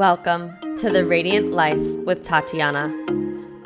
Welcome to The Radiant Life with Tatiana.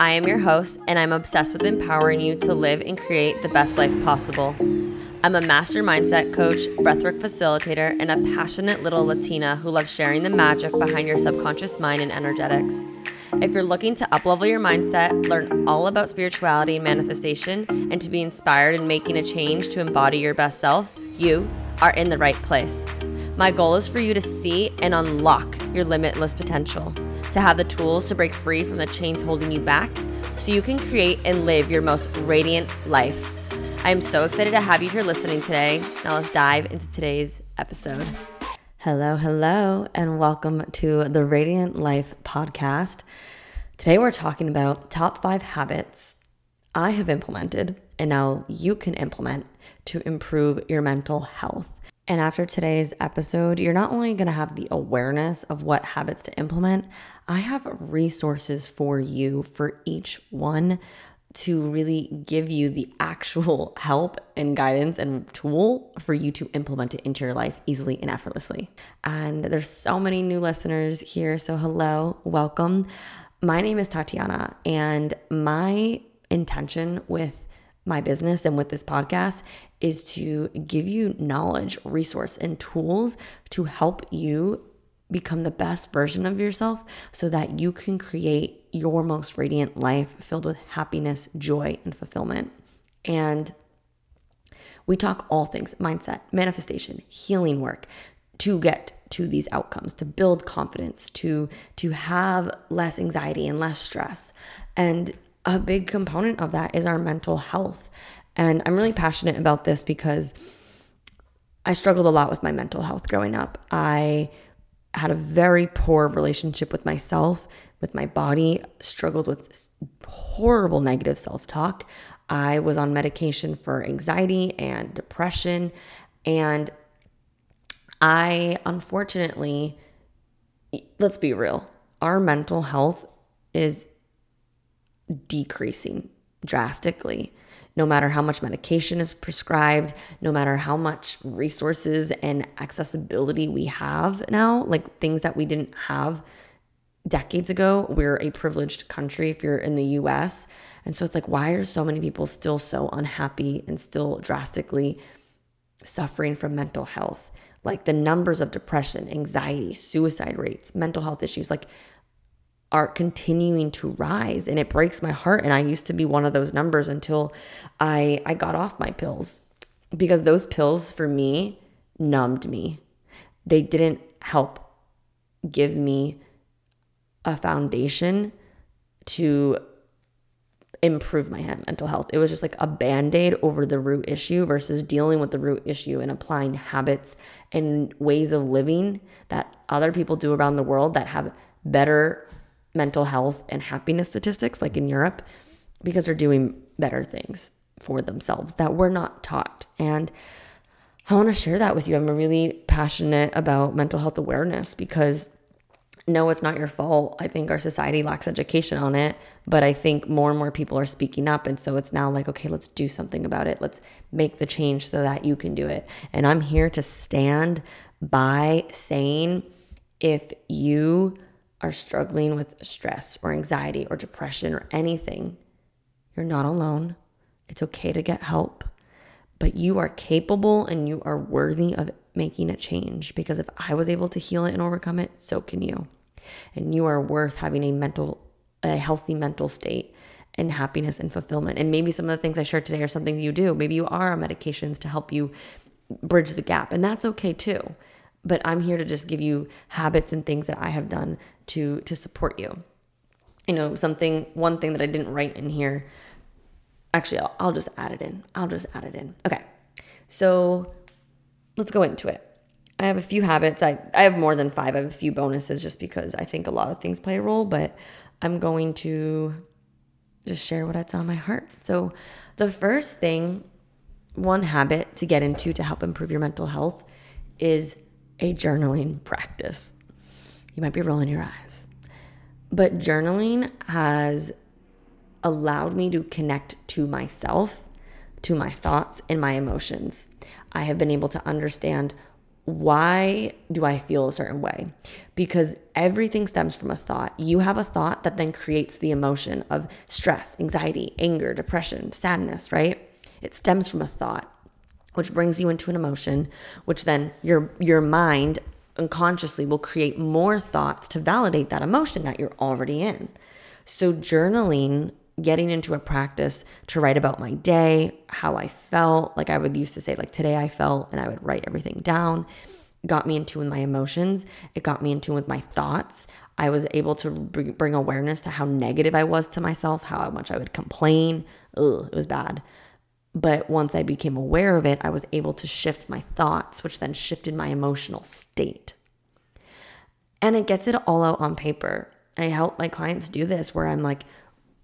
I am your host, and I'm obsessed with empowering you to live and create the best life possible. I'm a master mindset coach, breathwork facilitator, and a passionate little Latina who loves sharing the magic behind your subconscious mind and energetics. If you're looking to uplevel your mindset, learn all about spirituality and manifestation, and to be inspired in making a change to embody your best self, you are in the right place. My goal is for you to see and unlock your limitless potential, to have the tools to break free from the chains holding you back so you can create and live your most radiant life. I am so excited to have you here listening today. Now let's dive into today's episode. Hello, and welcome to the Radiant Life podcast. Today we're talking about top 5 habits I have implemented and now you can implement to improve your mental health. And after today's episode, you're not only going to have the awareness of what habits to implement, I have resources for you for each one to really give you the actual help and guidance and tool for you to implement it into your life easily and effortlessly. And there's so many new listeners here. So hello, welcome. My name is Tatiana, and my intention with my business and with this podcast is to give you knowledge, resource, and tools to help you become the best version of yourself so that you can create your most radiant life filled with happiness, joy, and fulfillment. And we talk all things mindset, manifestation, healing work to get to these outcomes, to build confidence, to have less anxiety and less stress. And a big component of that is our mental health. And I'm really passionate about this because I struggled a lot with my mental health growing up. I had a very poor relationship with myself, with my body, struggled with horrible negative self-talk. I was on medication for anxiety and depression. And I, unfortunately, let's be real, our mental health is decreasing drastically. No matter how much medication is prescribed, no matter how much resources and accessibility we have now, like things that we didn't have decades ago. We're a privileged country if you're in the US. And so it's like, why are so many people still so unhappy and still drastically suffering from mental health? Like the numbers of depression, anxiety, suicide rates, mental health issues, like are continuing to rise, and it breaks my heart. And I used to be one of those numbers until I got off my pills, because those pills for me numbed me. They didn't help give me a foundation to improve my mental health. It was just like a band-aid over the root issue versus dealing with the root issue and applying habits and ways of living that other people do around the world that have better mental health and happiness statistics, like in Europe, because they're doing better things for themselves that we're not taught. And I want to share that with you. I'm really passionate about mental health awareness because no, it's not your fault. I think our society lacks education on it, but I think more and more people are speaking up. And so it's now like, okay, let's do something about it. Let's make the change so that you can do it. And I'm here to stand by saying, if you are struggling with stress or anxiety or depression or anything, you're not alone. It's okay to get help, but you are capable and you are worthy of making a change, because if I was able to heal it and overcome it, so can you. And you are worth having a healthy mental state and happiness and fulfillment. And maybe some of the things I shared today are something you do. Maybe you are on medications to help you bridge the gap, and that's okay too. But I'm here to just give you habits and things that I have done to support you. You know, one thing that I didn't write in here. Actually, I'll just add it in. Okay. So let's go into it. I have a few habits. I have more than 5. I have a few bonuses just because I think a lot of things play a role, but I'm going to just share what's on my heart. So the first thing, one habit to get into to help improve your mental health is a journaling practice. You might be rolling your eyes, but journaling has allowed me to connect to myself, to my thoughts and my emotions. I have been able to understand why do I feel a certain way? Because everything stems from a thought. You have a thought that then creates the emotion of stress, anxiety, anger, depression, sadness, right? It stems from a thought, which brings you into an emotion, which then your mind unconsciously will create more thoughts to validate that emotion that you're already in. So journaling, getting into a practice to write about my day, how I felt, like I would used to say, like today I felt, and I would write everything down, got me in tune with my emotions. It got me in tune with my thoughts. I was able to bring awareness to how negative I was to myself, how much I would complain. Ugh, it was bad. But once I became aware of it, I was able to shift my thoughts, which then shifted my emotional state. And it gets it all out on paper. I help my clients do this where I'm like,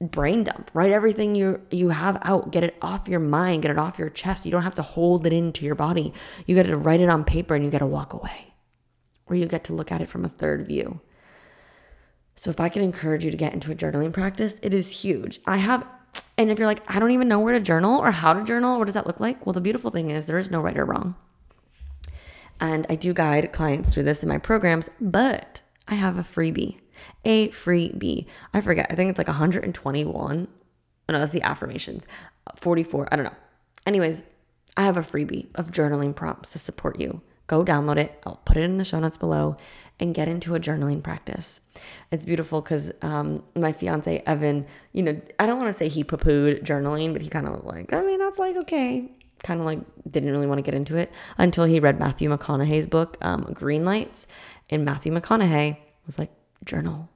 brain dump, write everything you have out, get it off your mind, get it off your chest. You don't have to hold it into your body. You got to write it on paper and you got to walk away, or you get to look at it from a third view. So if I can encourage you to get into a journaling practice, it is huge. And if you're like, I don't even know where to journal or how to journal, what does that look like? Well, the beautiful thing is there is no right or wrong. And I do guide clients through this in my programs, but I have a freebie. A freebie. I forget. I think it's like 121. No, that's the affirmations. 44. I don't know. Anyways, I have a freebie of journaling prompts to support you. Go download it. I'll put it in the show notes below and get into a journaling practice. It's beautiful because my fiance, Evan, I don't want to say he poo-pooed journaling, but he kind of like, that's like, okay. Kind of like didn't really want to get into it until he read Matthew McConaughey's book, Greenlights. And Matthew McConaughey was like, journal,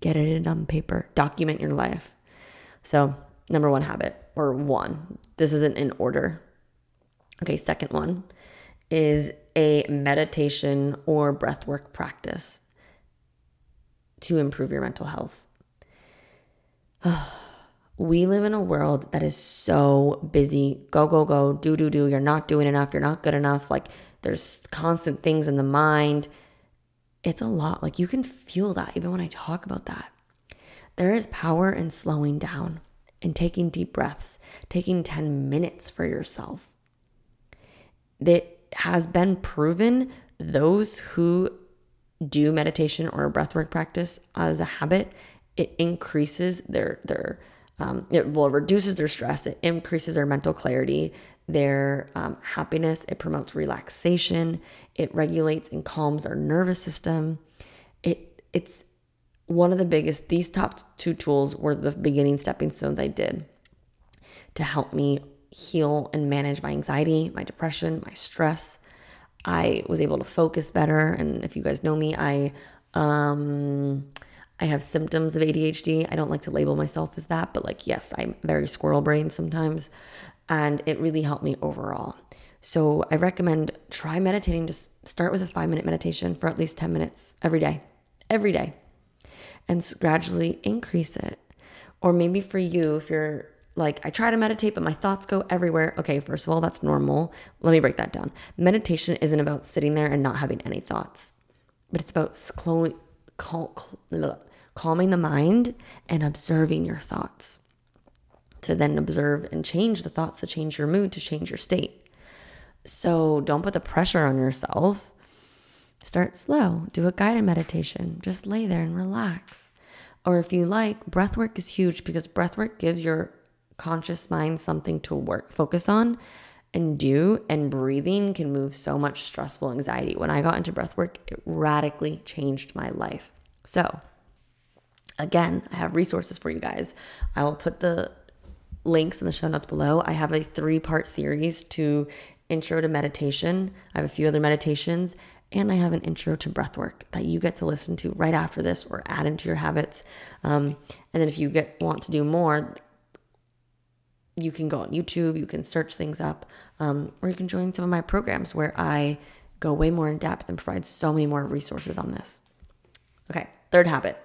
get it on paper, document your life. So number one habit, or one, this isn't in order. Okay, second one is a meditation or breathwork practice to improve your mental health. We live in a world that is so busy. Go, go, go, do, do, do. You're not doing enough. You're not good enough. Like there's constant things in the mind. It's a lot. Like you can feel that even when I talk about that. There is power in slowing down and taking deep breaths, taking 10 minutes for yourself. That has been proven. Those who do meditation or breathwork practice as a habit, it increases it reduces their stress. It increases their mental clarity, their happiness. It promotes relaxation. It regulates and calms our nervous system. It's one of the biggest. These top two tools were the beginning stepping stones I did to help me heal and manage my anxiety, my depression, my stress. I was able to focus better. And if you guys know me, I have symptoms of ADHD. I don't like to label myself as that, but like, yes, I'm very squirrel brained sometimes. And it really helped me overall. So I recommend try meditating. Just start with a 5-minute meditation for at least 10 minutes every day, and gradually increase it. Or maybe for you, if you're like, I try to meditate, but my thoughts go everywhere. Okay, first of all, that's normal. Let me break that down. Meditation isn't about sitting there and not having any thoughts, but it's about calming the mind and observing your thoughts. To then observe and change the thoughts, to change your mood, to change your state. So don't put the pressure on yourself. Start slow. Do a guided meditation. Just lay there and relax. Or if you like, breathwork is huge because breathwork gives your conscious mind something to focus on and do. And breathing can move so much stressful anxiety. When I got into breathwork, it radically changed my life. So again, I have resources for you guys. I will put the links in the show notes below. I have a 3-part series to intro to meditation. I have a few other meditations, and I have an intro to breathwork that you get to listen to right after this or add into your habits. And then if you want to do more, you can go on YouTube, you can search things up, or you can join some of my programs where I go way more in depth and provide so many more resources on this. Okay, third habit,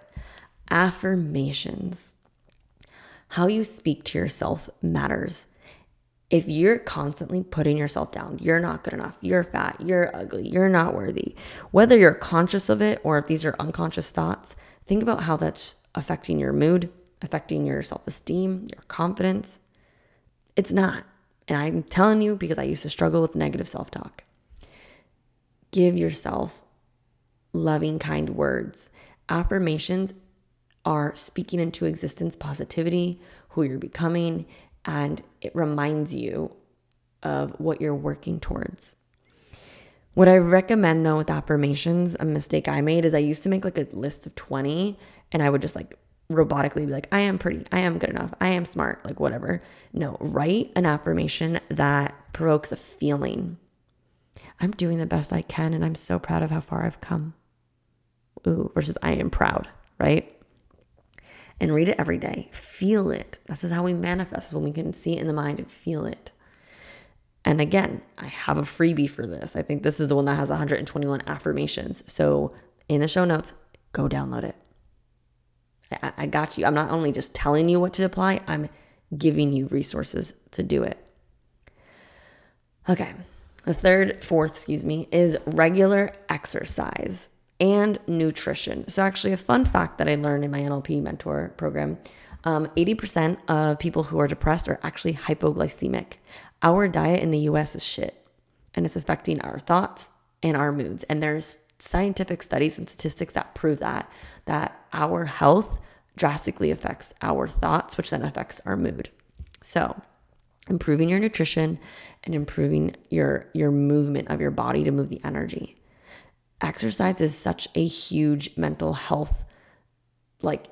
affirmations. How you speak to yourself matters. If you're constantly putting yourself down, you're not good enough, you're fat, you're ugly, you're not worthy, whether you're conscious of it or if these are unconscious thoughts, think about how that's affecting your mood, affecting your self-esteem, your confidence. It's not. And I'm telling you because I used to struggle with negative self-talk. Give yourself loving, kind words. Affirmations are speaking into existence positivity, who you're becoming, and it reminds you of what you're working towards. What I recommend though with affirmations, a mistake I made is I used to make like a list of 20 and I would just like robotically be like, I am pretty, I am good enough, I am smart, like whatever. No, write an affirmation that provokes a feeling. I'm doing the best I can and I'm so proud of how far I've come. Ooh, versus I am proud, right? And read it every day. Feel it. This is how we manifest, when we can see it in the mind and feel it. And again, I have a freebie for this. I think this is the one that has 121 affirmations. So in the show notes, go download it. I got you. I'm not only just telling you what to apply, I'm giving you resources to do it. Okay. The fourth, is regular exercise and nutrition. So actually a fun fact that I learned in my NLP mentor program, 80% of people who are depressed are actually hypoglycemic. Our diet in the US is shit, and it's affecting our thoughts and our moods. And there's scientific studies and statistics that prove that our health drastically affects our thoughts, which then affects our mood. So improving your nutrition and improving your movement of your body to move the energy. Exercise is such a huge mental health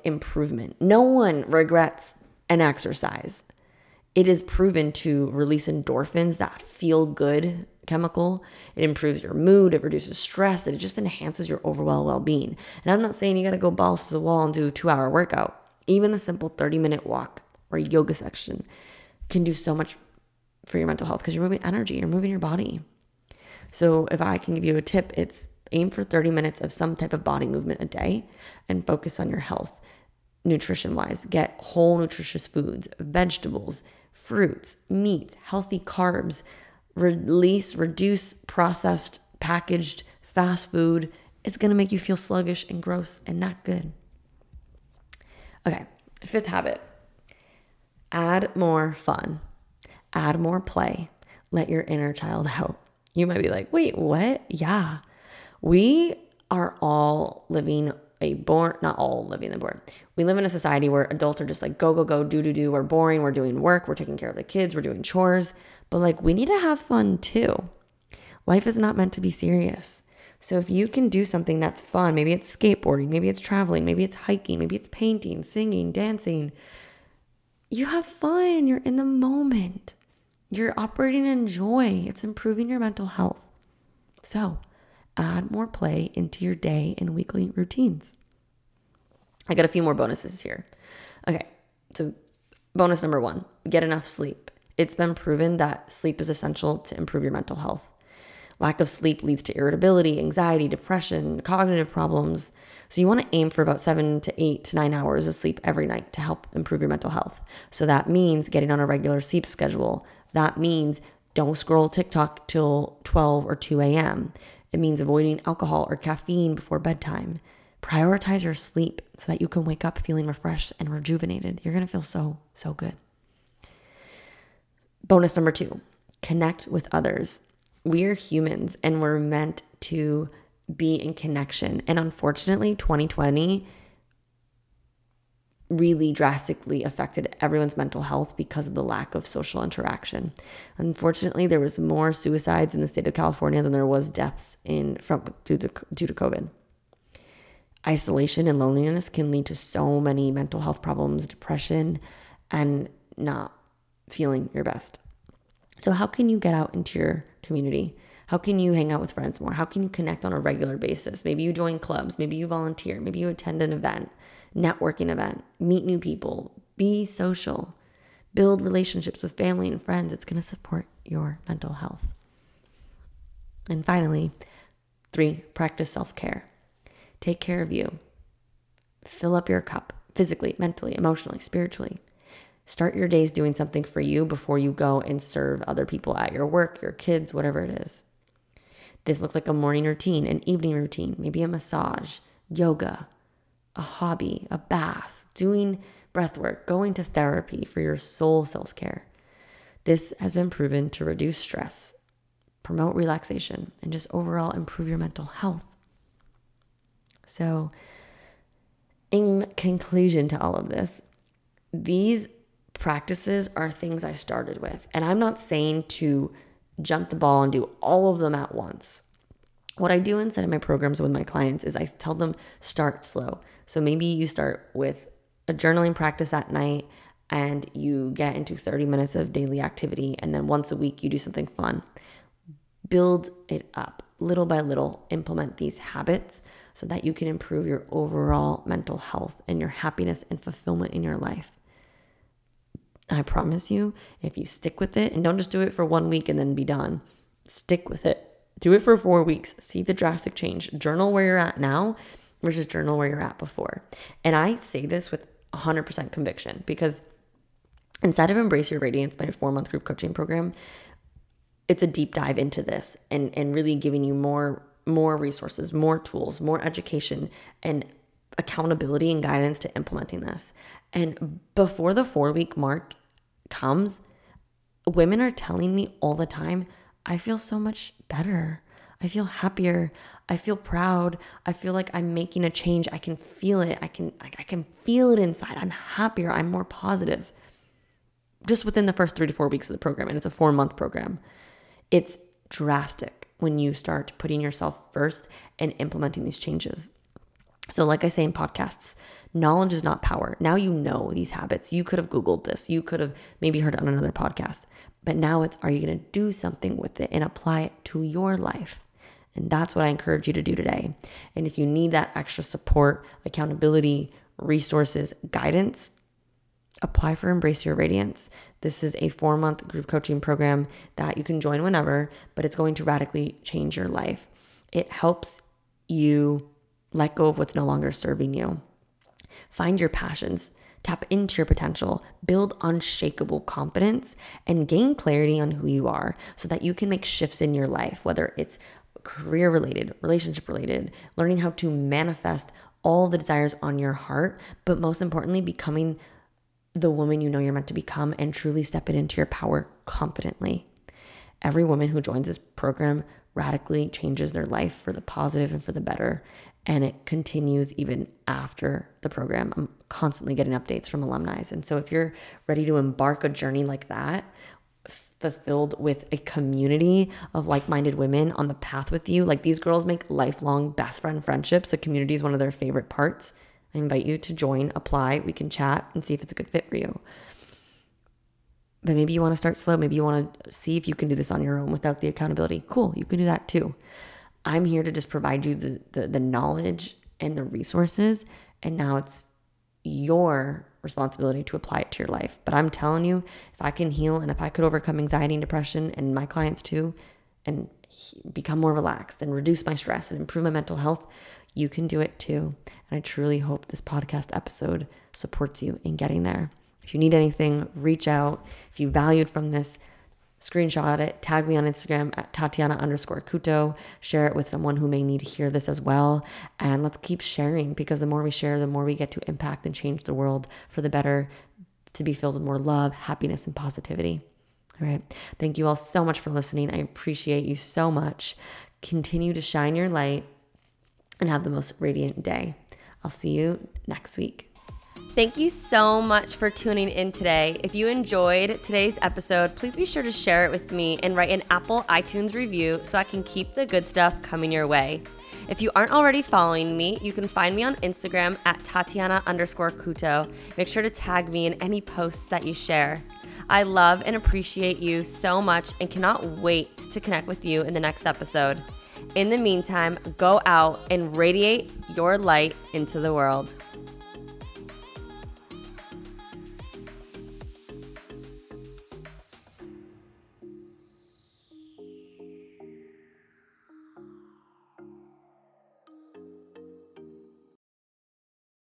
improvement. No one regrets an exercise. It is proven to release endorphins, that feel good chemical. It improves your mood. It reduces stress. It just enhances your overall well-being. And I'm not saying you got to go balls to the wall and do a 2-hour workout. Even a simple 30-minute walk or yoga section can do so much for your mental health because you're moving energy. You're moving your body. So if I can give you a tip, it's aim for 30 minutes of some type of body movement a day and focus on your health nutrition-wise. Get whole nutritious foods, vegetables, fruits, meats, healthy carbs, reduce processed, packaged fast food. It's going to make you feel sluggish and gross and not good. Okay, fifth habit. Add more fun. Add more play. Let your inner child out. You might be like, wait, what? Yeah. We are all living a boring, not all living the boring. We live in a society where adults are just like, go, go, go, do, do, do. We're boring. We're doing work. We're taking care of the kids. We're doing chores. But we need to have fun too. Life is not meant to be serious. So if you can do something that's fun, maybe it's skateboarding, maybe it's traveling, maybe it's hiking, maybe it's painting, singing, dancing. You have fun. You're in the moment. You're operating in joy. It's improving your mental health. So add more play into your day and weekly routines. I got a few more bonuses here. Okay, so bonus number 1, get enough sleep. It's been proven that sleep is essential to improve your mental health. Lack of sleep leads to irritability, anxiety, depression, cognitive problems. So you want to aim for about 7 to 8 to 9 hours of sleep every night to help improve your mental health. So that means getting on a regular sleep schedule. That means don't scroll TikTok till 12 or 2 a.m. It means avoiding alcohol or caffeine before bedtime. Prioritize your sleep so that you can wake up feeling refreshed and rejuvenated. You're going to feel so, so good. Bonus number 2, connect with others. We are humans and we're meant to be in connection. And unfortunately, 2020 really drastically affected everyone's mental health because of the lack of social interaction. Unfortunately, there was more suicides in the state of California than there was deaths due to COVID. Isolation and loneliness can lead to so many mental health problems, depression, and not feeling your best. So how can you get out into your community? How can you hang out with friends more? How can you connect on a regular basis? Maybe you join clubs, maybe you volunteer, maybe you attend an event, networking event, meet new people, be social, build relationships with family and friends. It's going to support your mental health. And finally, 3, practice self-care. Take care of you. Fill up your cup physically, mentally, emotionally, spiritually. Start your days doing something for you before you go and serve other people at your work, your kids, whatever it is. This looks like a morning routine, an evening routine, maybe a massage, yoga, a hobby, a bath, doing breath work, going to therapy for your soul self-care. This has been proven to reduce stress, promote relaxation, and just overall improve your mental health. So in conclusion to all of this, these practices are things I started with, and I'm not saying to jump the ball and do all of them at once. What I do inside of my programs with my clients is I tell them start slow. So maybe you start with a journaling practice at night and you get into 30 minutes of daily activity, and then once a week you do something fun. Build it up little by little. Implement these habits so that you can improve your overall mental health and your happiness and fulfillment in your life. I promise you, if you stick with it, and don't just do it for 1 week and then be done. Stick with it. Do it for 4 weeks. See the drastic change. Journal where you're at now versus journal where you're at before. And I say this with 100% conviction, because inside of Embrace Your Radiance, my 4-month group coaching program, it's a deep dive into this and really giving you more resources, more tools, more education, and accountability and guidance to implementing this. And before the 4-week mark comes, women are telling me all the time, I feel so much better. I feel happier. I feel proud. I feel like I'm making a change. I can feel it. I can feel it inside. I'm happier. I'm more positive. Just within the first 3 to 4 weeks of the program, and it's a 4-month program. It's drastic when you start putting yourself first and implementing these changes. So like I say in podcasts, knowledge is not power. Now you know these habits. You could have Googled this. You could have maybe heard it on another podcast. But now it's, are you going to do something with it and apply it to your life? And that's what I encourage you to do today. And if you need that extra support, accountability, resources, guidance, apply for Embrace Your Radiance. This is a 4-month group coaching program that you can join whenever, but it's going to radically change your life. It helps you let go of what's no longer serving you. Find your passions, tap into your potential, build unshakable confidence, and gain clarity on who you are so that you can make shifts in your life, whether it's career-related, relationship-related, learning how to manifest all the desires on your heart, but most importantly, becoming the woman you know you're meant to become and truly stepping into your power confidently. Every woman who joins this program radically changes their life for the positive and for the better. And it continues even after the program. I'm constantly getting updates from alumni. And so if you're ready to embark a journey like that, fulfilled with a community of like-minded women on the path with you, like these girls make lifelong best friend friendships. The community is one of their favorite parts. I invite you to join, apply, we can chat and see if it's a good fit for you. But maybe you want to start slow. Maybe you want to see if you can do this on your own without the accountability. Cool, you can do that too. I'm here to just provide you the knowledge and the resources, and now it's your responsibility to apply it to your life. But I'm telling you, if I can heal and if I could overcome anxiety and depression, and my clients too, and become more relaxed and reduce my stress and improve my mental health, you can do it too. And I truly hope this podcast episode supports you in getting there. If you need anything, reach out. If you valued from this, screenshot it, tag me on Instagram @Tatiana_Couto, share it with someone who may need to hear this as well. And let's keep sharing, because the more we share, the more we get to impact and change the world for the better, to be filled with more love, happiness, and positivity. All right. Thank you all so much for listening. I appreciate you so much. Continue to shine your light and have the most radiant day. I'll see you next week. Thank you so much for tuning in today. If you enjoyed today's episode, please be sure to share it with me and write an Apple iTunes review so I can keep the good stuff coming your way. If you aren't already following me, you can find me on Instagram @Tatiana_Couto. Make sure to tag me in any posts that you share. I love and appreciate you so much and cannot wait to connect with you in the next episode. In the meantime, go out and radiate your light into the world.